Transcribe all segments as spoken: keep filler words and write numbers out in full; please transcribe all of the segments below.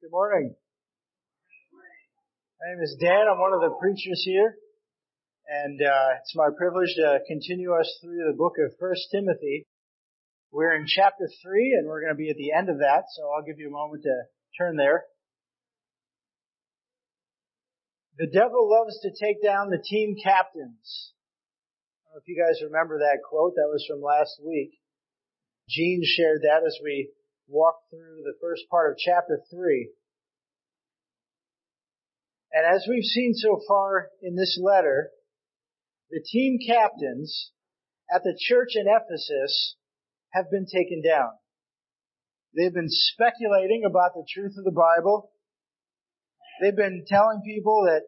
Good morning. My name is Dan. I'm one of the preachers here. And uh, it's my privilege to continue us through the book of First Timothy. We're in chapter three, and we're going to be at the end of that, so I'll give you a moment to turn there. The devil loves to take down the team captains. I don't know if you guys remember that quote. That was from last week. Gene shared that as we walked through the first part of chapter three. And as we've seen so far in this letter, the team captains at the church in Ephesus have been taken down. They've been speculating about the truth of the Bible. They've been telling people that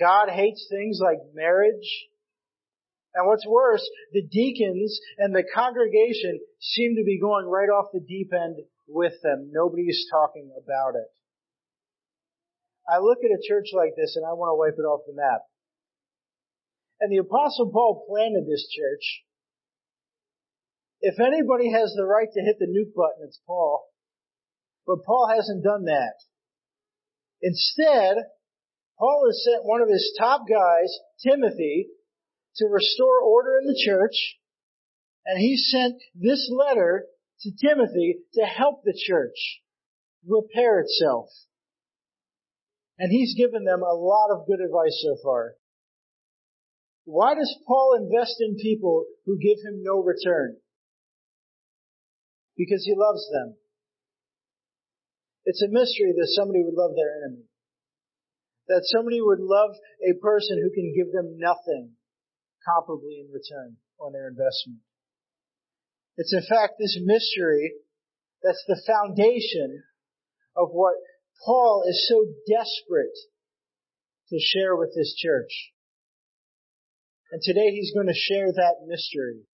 God hates things like marriage. And what's worse, the deacons and the congregation seem to be going right off the deep end with them. Nobody's talking about it. I look at a church like this and I want to wipe it off the map. And the Apostle Paul planted this church. If anybody has the right to hit the nuke button, it's Paul. But Paul hasn't done that. Instead, Paul has sent one of his top guys, Timothy, to restore order in the church, and he sent this letter to Timothy to help the church repair itself. And he's given them a lot of good advice so far. Why does Paul invest in people who give him no return? Because he loves them. It's a mystery that somebody would love their enemy. That somebody would love a person who can give them nothing comparably in return on their investment. It's in fact this mystery that's the foundation of what Paul is so desperate to share with this church. And today he's going to share that mystery.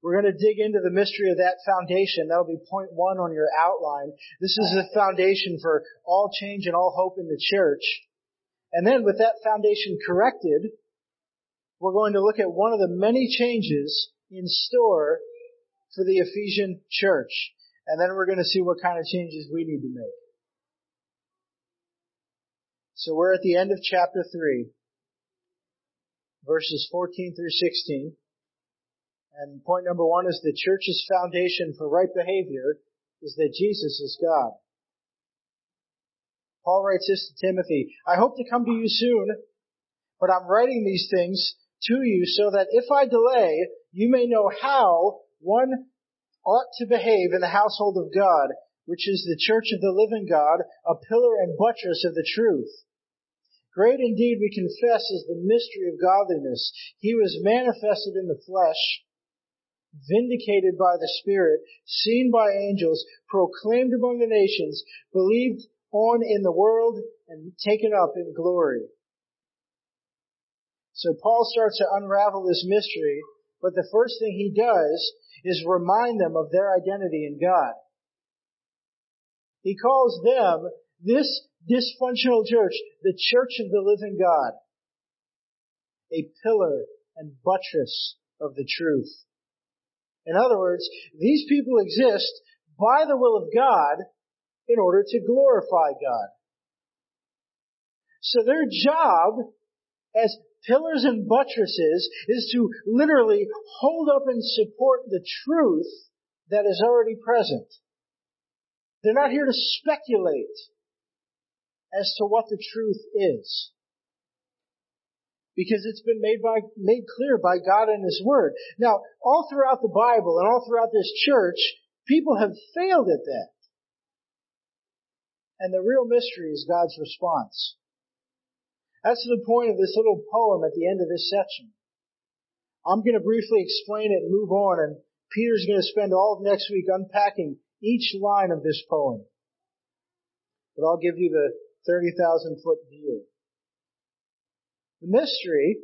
We're going to dig into the mystery of that foundation. That'll be point one on your outline. This is the foundation for all change and all hope in the church. And then with that foundation corrected, we're going to look at one of the many changes in store for the Ephesian church. And then we're going to see what kind of changes we need to make. So we're at the end of chapter three, verses fourteen through sixteen. And point number one is the church's foundation for right behavior is that Jesus is God. Paul writes this to Timothy, "I hope to come to you soon, but I'm writing these things to you so that if I delay, you may know how one ought to behave in the household of God, which is the church of the living God, a pillar and buttress of the truth. Great indeed, we confess, is the mystery of godliness. He was manifested in the flesh, vindicated by the Spirit, seen by angels, proclaimed among the nations, believed on in the world, and taken up in glory." So Paul starts to unravel this mystery, but the first thing he does is remind them of their identity in God. He calls them, this dysfunctional church, the church of the living God, a pillar and buttress of the truth. In other words, these people exist by the will of God in order to glorify God. So their job as pillars and buttresses is to literally hold up and support the truth that is already present. They're not here to speculate as to what the truth is, because it's been made by, made clear by God and His Word. Now, all throughout the Bible and all throughout this church, people have failed at that. And the real mystery is God's response. That's the point of this little poem at the end of this section. I'm going to briefly explain it and move on, and Peter's going to spend all of next week unpacking each line of this poem. But I'll give you the thirty thousand foot view. The mystery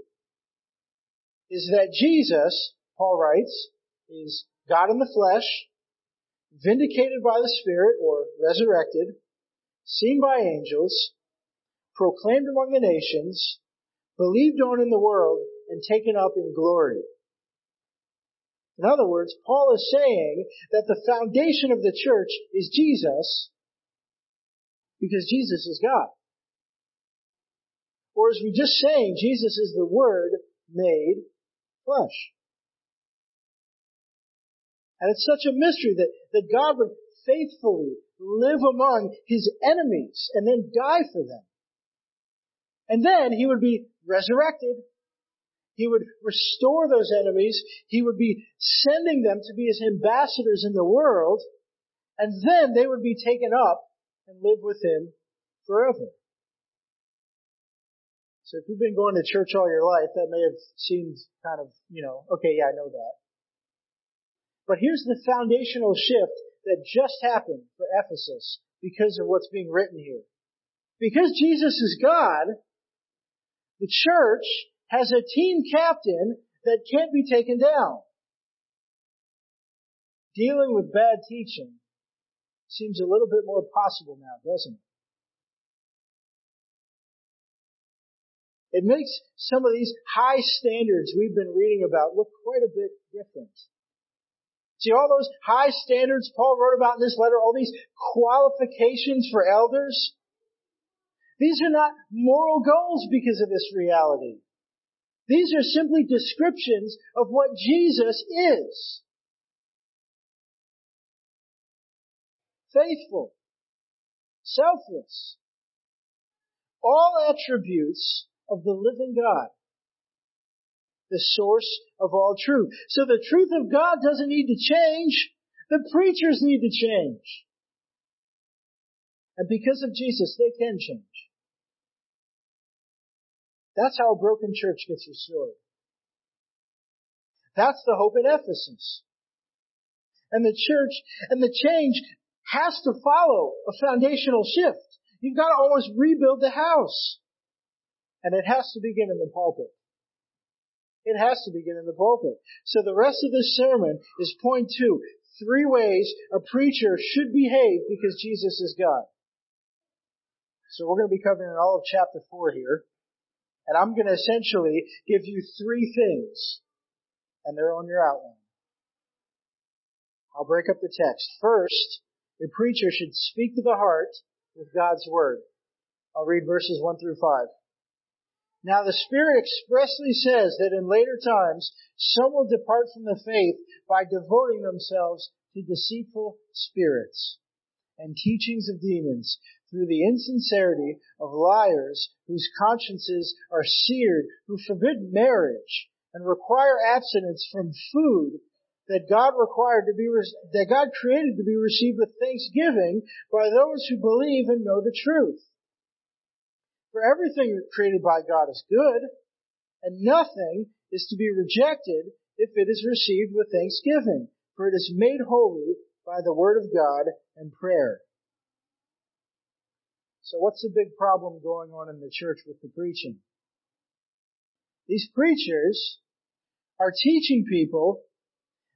is that Jesus, Paul writes, is God in the flesh, vindicated by the Spirit, or resurrected, seen by angels, proclaimed among the nations, believed on in the world, and taken up in glory. In other words, Paul is saying that the foundation of the church is Jesus, because Jesus is God? Or is we just saying Jesus is the Word made flesh? And it's such a mystery that, that God would faithfully live among his enemies and then die for them. And then he would be resurrected. He would restore those enemies. He would be sending them to be his ambassadors in the world. And then they would be taken up and live with him forever. So if you've been going to church all your life, that may have seemed kind of, you know, okay, yeah, I know that. But here's the foundational shift that just happened for Ephesus because of what's being written here. Because Jesus is God, the church has a team captain that can't be taken down. Dealing with bad teaching seems a little bit more possible now, doesn't it? It makes some of these high standards we've been reading about look quite a bit different. See, all those high standards Paul wrote about in this letter, all these qualifications for elders, these are not moral goals because of this reality. These are simply descriptions of what Jesus is. Faithful, selfless, all attributes of the living God, the source of all truth. So the truth of God doesn't need to change. The preachers need to change. And because of Jesus, they can change. That's how a broken church gets restored. That's the hope in Ephesus. And the church and the change has to follow a foundational shift. You've got to almost rebuild the house. And it has to begin in the pulpit. It has to begin in the pulpit. So the rest of this sermon is point two. Three ways a preacher should behave because Jesus is God. So we're going to be covering all of chapter four here. And I'm going to essentially give you three things. And they're on your outline. I'll break up the text. First, a preacher should speak to the heart with God's word. I'll read verses one through five. Now the Spirit expressly says that in later times, some will depart from the faith by devoting themselves to deceitful spirits and teachings of demons through the insincerity of liars whose consciences are seared, who forbid marriage and require abstinence from food that God required to be, that God created to be received with thanksgiving by those who believe and know the truth. For everything created by God is good, and nothing is to be rejected if it is received with thanksgiving, for it is made holy by the word of God and prayer. So what's the big problem going on in the church with the preaching? These preachers are teaching people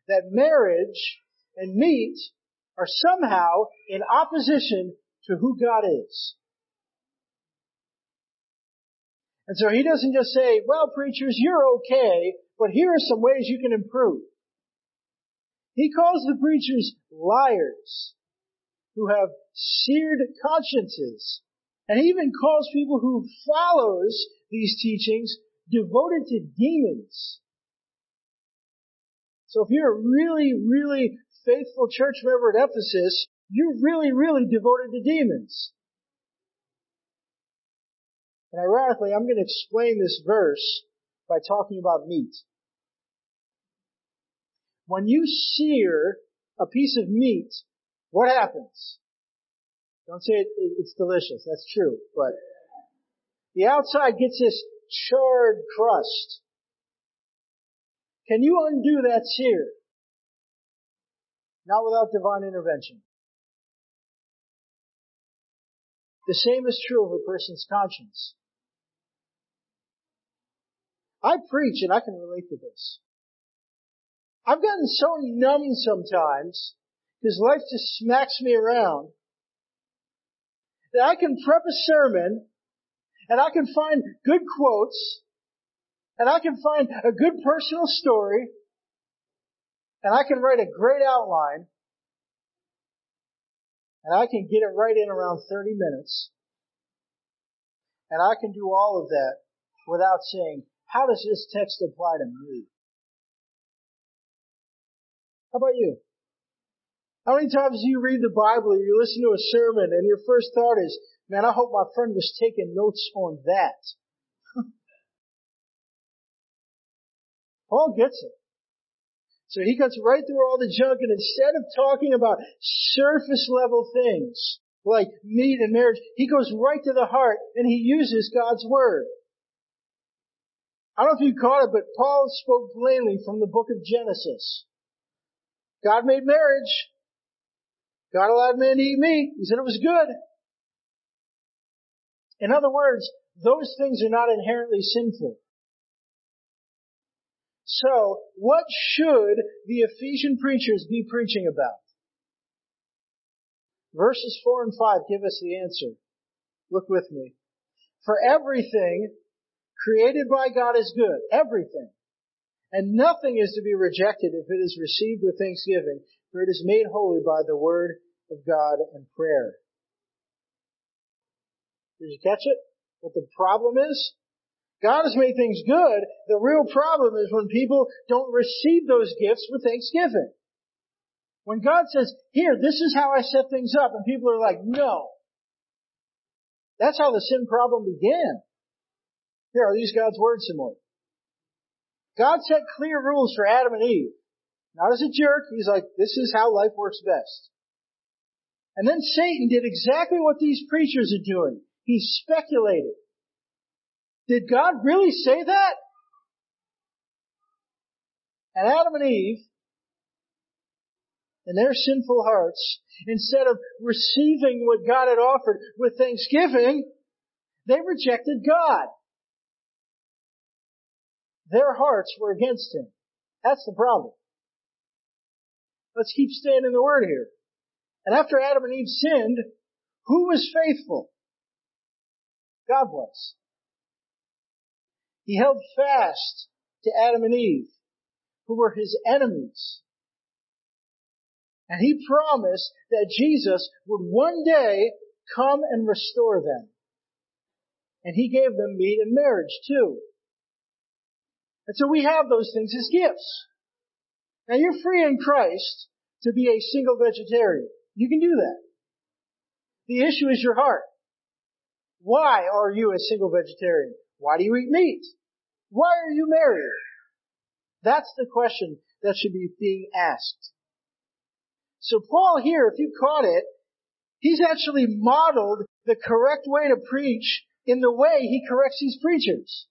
that marriage and meat are somehow in opposition to who God is. And so he doesn't just say, well, preachers, you're okay, but here are some ways you can improve. He calls the preachers liars who have seared consciences. And he even calls people who follows these teachings devoted to demons. So if you're a really, really faithful church member at Ephesus, you're really, really devoted to demons. And ironically, I'm going to explain this verse by talking about meat. When you sear a piece of meat, what happens? Don't say it, it's delicious. That's true. But the outside gets this charred crust. Can you undo that sear? Not without divine intervention. The same is true of a person's conscience. I preach, and I can relate to this. I've gotten so numb sometimes, because life just smacks me around, that I can prep a sermon, and I can find good quotes, and I can find a good personal story, and I can write a great outline, and I can get it right in around thirty minutes, and I can do all of that without saying, how does this text apply to me? How about you? How many times do you read the Bible or you listen to a sermon and your first thought is, man, I hope my friend was taking notes on that. Paul gets it. So he cuts right through all the junk, and instead of talking about surface level things like meat and marriage, he goes right to the heart and he uses God's word. I don't know if you caught it, but Paul spoke plainly from the book of Genesis. God made marriage. God allowed man to eat meat. He said it was good. In other words, those things are not inherently sinful. So, what should the Ephesian preachers be preaching about? Verses four and five give us the answer. Look with me. For everything created by God is good. Everything. And nothing is to be rejected if it is received with thanksgiving, for it is made holy by the word of God and prayer. Did you catch it? What the problem is? God has made things good. The real problem is when people don't receive those gifts with thanksgiving. When God says, here, this is how I set things up, and people are like, no. That's how the sin problem began. Here, are these God's words some more? God set clear rules for Adam and Eve. Not as a jerk. He's like, this is how life works best. And then Satan did exactly what these preachers are doing. He speculated. Did God really say that? And Adam and Eve, in their sinful hearts, instead of receiving what God had offered with thanksgiving, they rejected God. Their hearts were against him. That's the problem. Let's keep staying in the word here. And after Adam and Eve sinned, who was faithful? God was. He held fast to Adam and Eve, who were his enemies. And he promised that Jesus would one day come and restore them. And he gave them meat and marriage too. And so we have those things as gifts. Now you're free in Christ to be a single vegetarian. You can do that. The issue is your heart. Why are you a single vegetarian? Why do you eat meat? Why are you married? That's the question that should be being asked. So Paul here, if you caught it, he's actually modeled the correct way to preach in the way he corrects these preachers.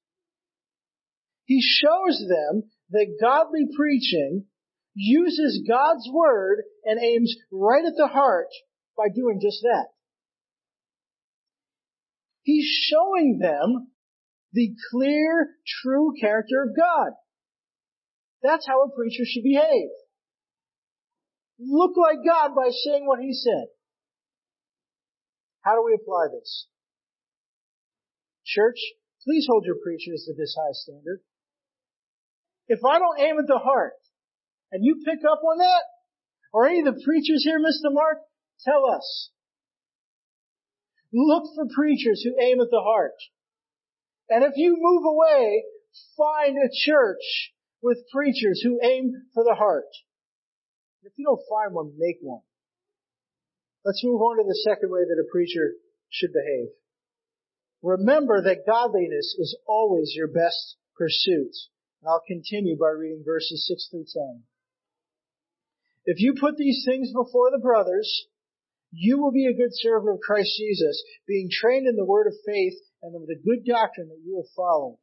He shows them that godly preaching uses God's word and aims right at the heart by doing just that. He's showing them the clear, true character of God. That's how a preacher should behave. Look like God by saying what he said. How do we apply this? Church, please hold your preachers to this high standard. If I don't aim at the heart, and you pick up on that, or any of the preachers here miss the mark, tell us. Look for preachers who aim at the heart. And if you move away, find a church with preachers who aim for the heart. If you don't find one, make one. Let's move on to the second way that a preacher should behave. Remember that godliness is always your best pursuit. And I'll continue by reading verses six through ten. If you put these things before the brothers, you will be a good servant of Christ Jesus, being trained in the word of faith and of the good doctrine that you have followed.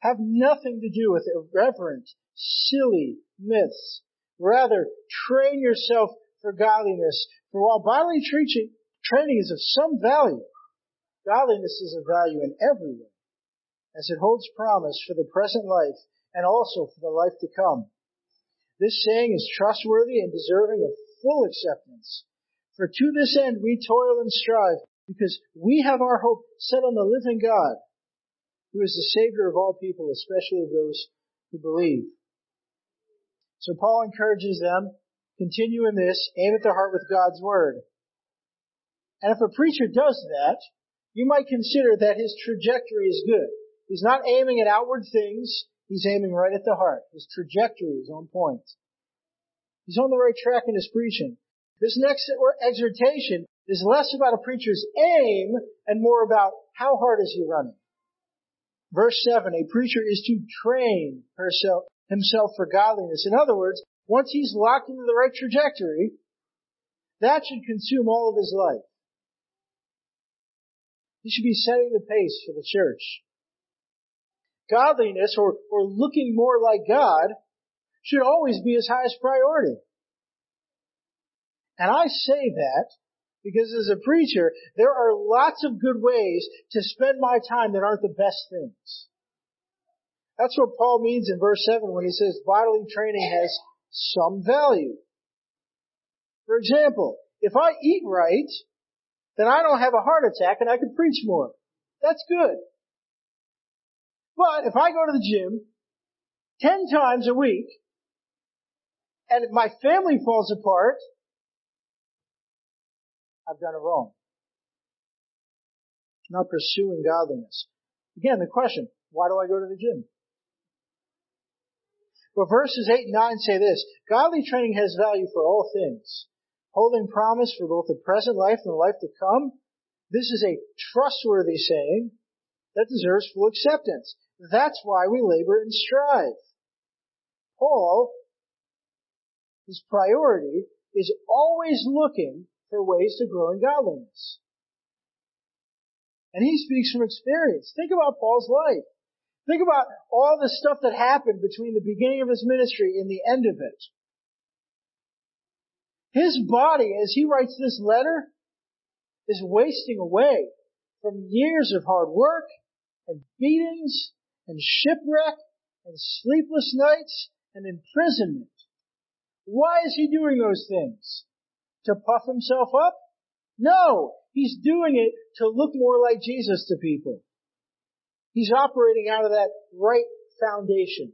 Have nothing to do with irreverent, silly myths. Rather, train yourself for godliness. For while bodily training is of some value, godliness is of value in every way, as it holds promise for the present life and also for the life to come. This saying is trustworthy and deserving of full acceptance. For to this end we toil and strive, because we have our hope set on the living God, who is the Savior of all people, especially of those who believe. So Paul encourages them, continue in this, aim at the heart with God's word. And if a preacher does that, you might consider that his trajectory is good. He's not aiming at outward things. He's aiming right at the heart. His trajectory is on point. He's on the right track in his preaching. This next exhortation is less about a preacher's aim and more about how hard is he running. Verse seven, a preacher is to train herself, himself for godliness. In other words, once he's locked into the right trajectory, that should consume all of his life. He should be setting the pace for the church. Godliness, or, or looking more like God, should always be his highest priority. And I say that because as a preacher, there are lots of good ways to spend my time that aren't the best things. That's what Paul means in verse seven when he says bodily training has some value. For example, if I eat right, then I don't have a heart attack and I can preach more. That's good. But if I go to the gym ten times a week and if my family falls apart, I've done it wrong. I'm not pursuing godliness. Again, the question, why do I go to the gym? But verses eight and nine say this, godly training has value for all things, holding promise for both the present life and the life to come. This is a trustworthy saying that deserves full acceptance. That's why we labor and strive. Paul, his priority is always looking for ways to grow in godliness. And he speaks from experience. Think about Paul's life. Think about all the stuff that happened between the beginning of his ministry and the end of it. His body, as he writes this letter, is wasting away from years of hard work and beatings and shipwreck and sleepless nights and imprisonment. Why is he doing those things? To puff himself up? No, he's doing it to look more like Jesus to people. He's operating out of that right foundation.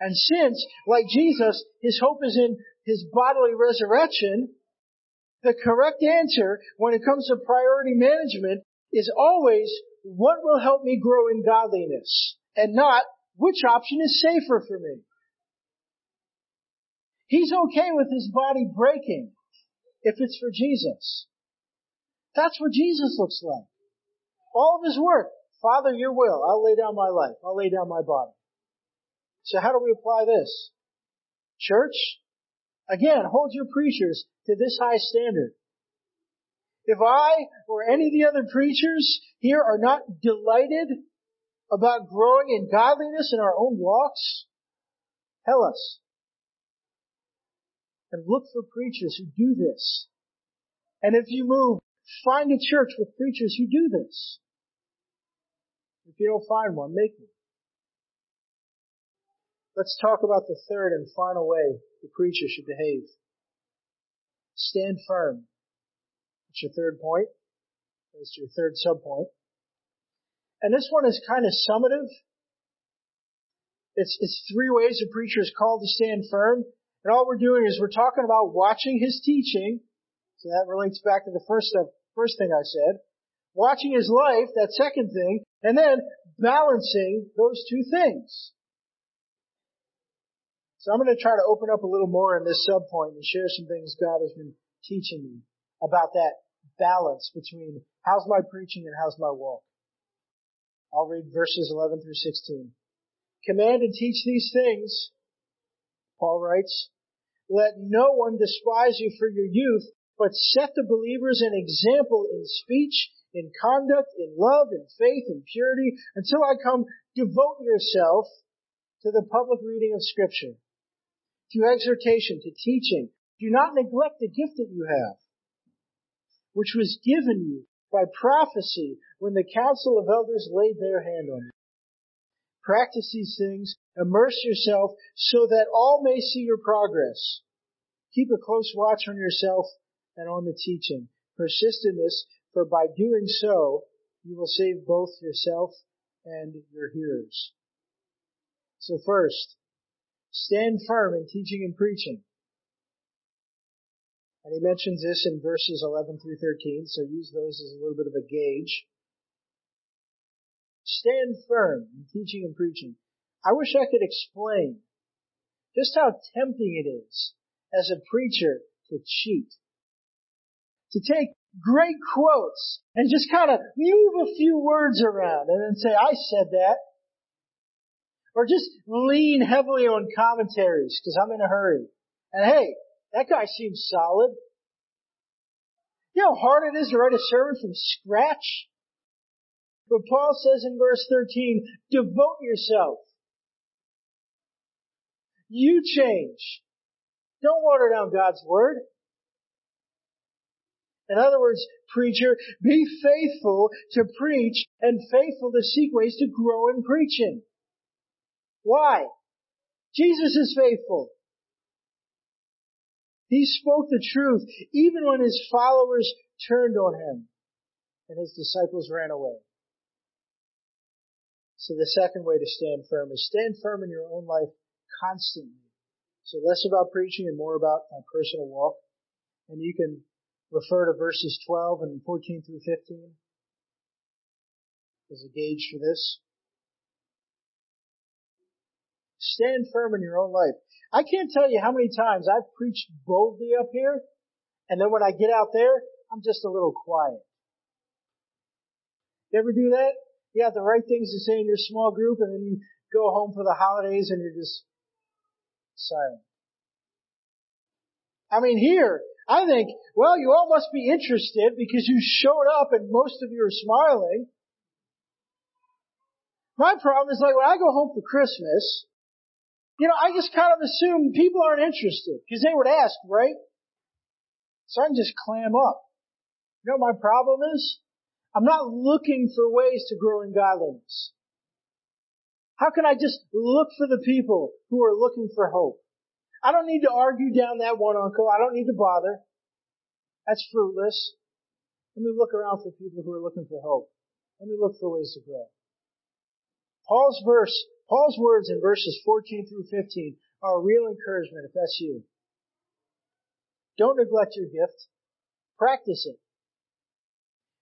And since, like Jesus, his hope is in his bodily resurrection, the correct answer when it comes to priority management is always, what will help me grow in godliness? And not, which option is safer for me? He's okay with his body breaking if it's for Jesus. That's what Jesus looks like. All of his work, Father, your will. I'll lay down my life. I'll lay down my body. So how do we apply this? Church, again, hold your preachers to this high standard. If I or any of the other preachers here are not delighted about growing in godliness in our own walks, tell us. And look for preachers who do this. And if you move, find a church with preachers who do this. If you don't find one, make one. Let's talk about the third and final way the preacher should behave. Stand firm. That's your third point. That's your third subpoint. And this one is kind of summative. It's, it's three ways a preacher is called to stand firm. And all we're doing is we're talking about watching his teaching. So that relates back to the first step, first thing I said. Watching his life, that second thing. And then balancing those two things. So I'm going to try to open up a little more in this subpoint and share some things God has been teaching me about that balance between how's my preaching and how's my walk. I'll read verses eleven through sixteen. Command and teach these things, Paul writes, let no one despise you for your youth, but set the believers an example in speech, in conduct, in love, in faith, in purity. Until I come, devote yourself to the public reading of Scripture, to exhortation, to teaching. Do not neglect the gift that you have, which was given you by prophecy when the council of elders laid their hand on you. Practice these things, immerse yourself, so that all may see your progress. Keep a close watch on yourself and on the teaching. Persist in this, for by doing so, you will save both yourself and your hearers. So first, stand firm in teaching and preaching. And he mentions this in verses eleven through thirteen, so use those as a little bit of a gauge. Stand firm in teaching and preaching. I wish I could explain just how tempting it is as a preacher to cheat, to take great quotes and just kind of move a few words around and then say, I said that. Or just lean heavily on commentaries because I'm in a hurry. And hey, that guy seems solid. You know how hard it is to write a sermon from scratch? But Paul says in verse thirteen, devote yourself. You change. Don't water down God's word. In other words, preacher, be faithful to preach and faithful to seek ways to grow in preaching. Why? Jesus is faithful. He spoke the truth even when his followers turned on him and his disciples ran away. So the second way to stand firm is stand firm in your own life constantly. So less about preaching and more about my personal walk. And you can refer to verses twelve and fourteen through fifteen as a gauge for this. Stand firm in your own life. I can't tell you how many times I've preached boldly up here, and then when I get out there, I'm just a little quiet. You ever do that? You have the right things to say in your small group, and then you go home for the holidays, and you're just silent. I mean, here, I think, well, you all must be interested because you showed up and most of you are smiling. My problem is like when I go home for Christmas, you know, I just kind of assume people aren't interested because they would ask, right? So I can just clam up. You know what my problem is? I'm not looking for ways to grow in godliness. How can I just look for the people who are looking for hope? I don't need to argue down that one uncle. I don't need to bother. That's fruitless. Let me look around for people who are looking for hope. Let me look for ways to grow. Paul's verse, Paul's words in verses fourteen through fifteen are a real encouragement if that's you. Don't neglect your gift. Practice it.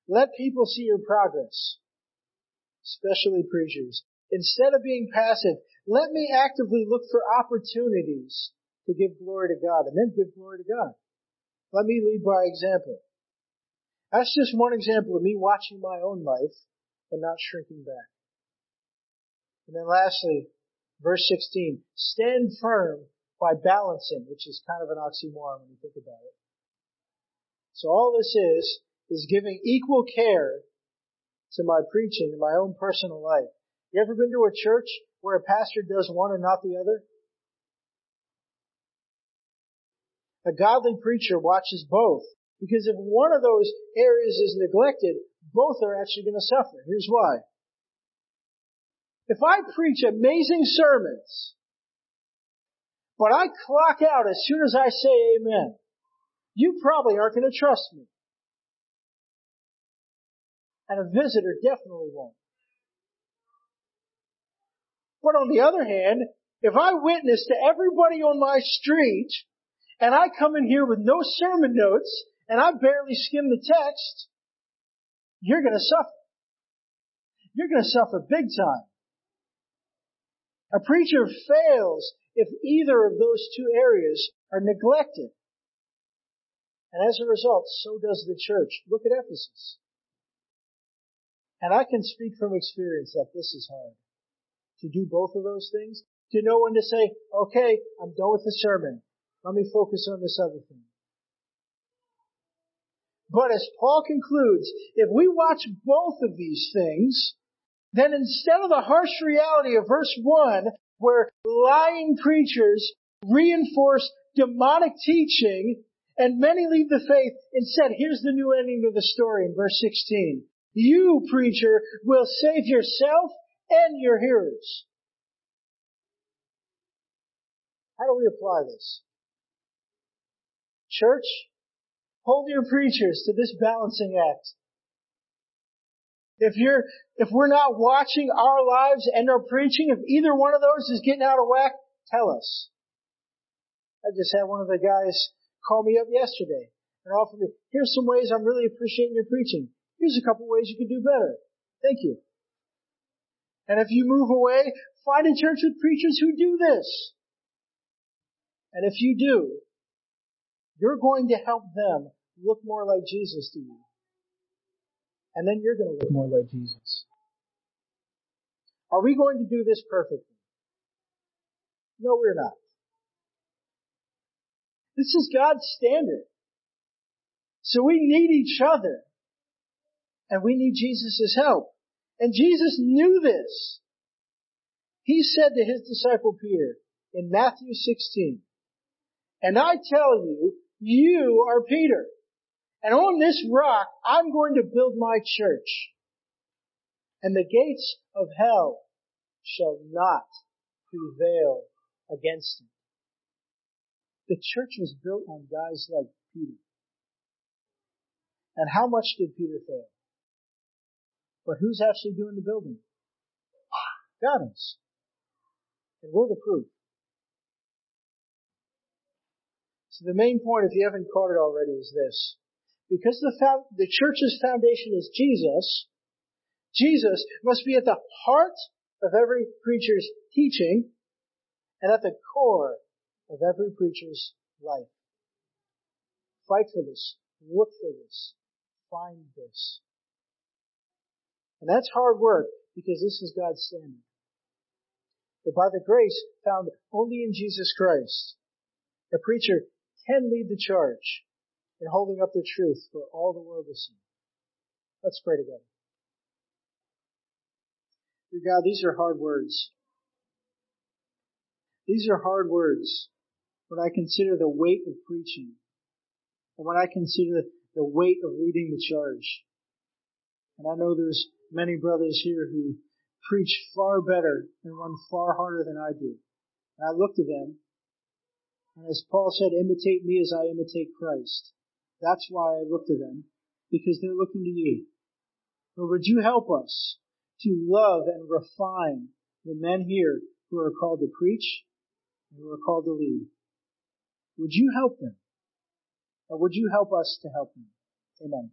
Let people see your progress, especially preachers. Instead of being passive, let me actively look for opportunities to give glory to God and then give glory to God. Let me lead by example. That's just one example of me watching my own life and not shrinking back. And then lastly, verse sixteen, stand firm by balancing, which is kind of an oxymoron when you think about it. So all this is, is giving equal care to my preaching and my own personal life. You ever been to a church where a pastor does one and not the other? A godly preacher watches both, because if one of those areas is neglected, both are actually going to suffer. Here's why. If I preach amazing sermons, but I clock out as soon as I say amen, you probably aren't going to trust me. And a visitor definitely won't. But on the other hand, if I witness to everybody on my street, and I come in here with no sermon notes, and I barely skim the text, you're going to suffer. You're going to suffer big time. A preacher fails if either of those two areas are neglected. And as a result, so does the church. Look at Ephesus. And I can speak from experience that this is hard. To do both of those things, to know when to say, okay, I'm done with the sermon. Let me focus on this other thing. But as Paul concludes, if we watch both of these things, then instead of the harsh reality of verse one, where lying preachers reinforce demonic teaching and many leave the faith, instead, here's the new ending of the story in verse sixteen. You, preacher, will save yourself and your hearers. How do we apply this? Church, hold your preachers to this balancing act. If you're, if we're not watching our lives and our preaching, if either one of those is getting out of whack, tell us. I just had one of the guys called me up yesterday and offered me, here's some ways I'm really appreciating your preaching. Here's a couple ways you can do better. Thank you. And if you move away, find a church with preachers who do this. And if you do, you're going to help them look more like Jesus to you. And then you're going to look more like Jesus. Are we going to do this perfectly? No, we're not. This is God's standard. So we need each other. And we need Jesus' help. And Jesus knew this. He said to his disciple Peter in Matthew sixteen, and I tell you, you are Peter. And on this rock, I'm going to build my church. And the gates of hell shall not prevail against it. The church was built on guys like Peter. And how much did Peter fail? But who's actually doing the building? God is. And we're the proof. So the main point, if you haven't caught it already, is this. Because the, found, the church's foundation is Jesus, Jesus must be at the heart of every preacher's teaching and at the core of every preacher's life. Fight for this. Look for this. Find this. And that's hard work because this is God's standard. But by the grace found only in Jesus Christ, a preacher can lead the charge in holding up the truth for all the world to see. Let's pray together. Dear God, these are hard words. These are hard words when I consider the weight of preaching and when I consider the weight of leading the charge. And I know there's many brothers here who preach far better and run far harder than I do. And I look to them, and as Paul said, imitate me as I imitate Christ. That's why I look to them, because they're looking to you. Lord, would you help us to love and refine the men here who are called to preach and who are called to lead? Would you help them? And would you help us to help them? Amen.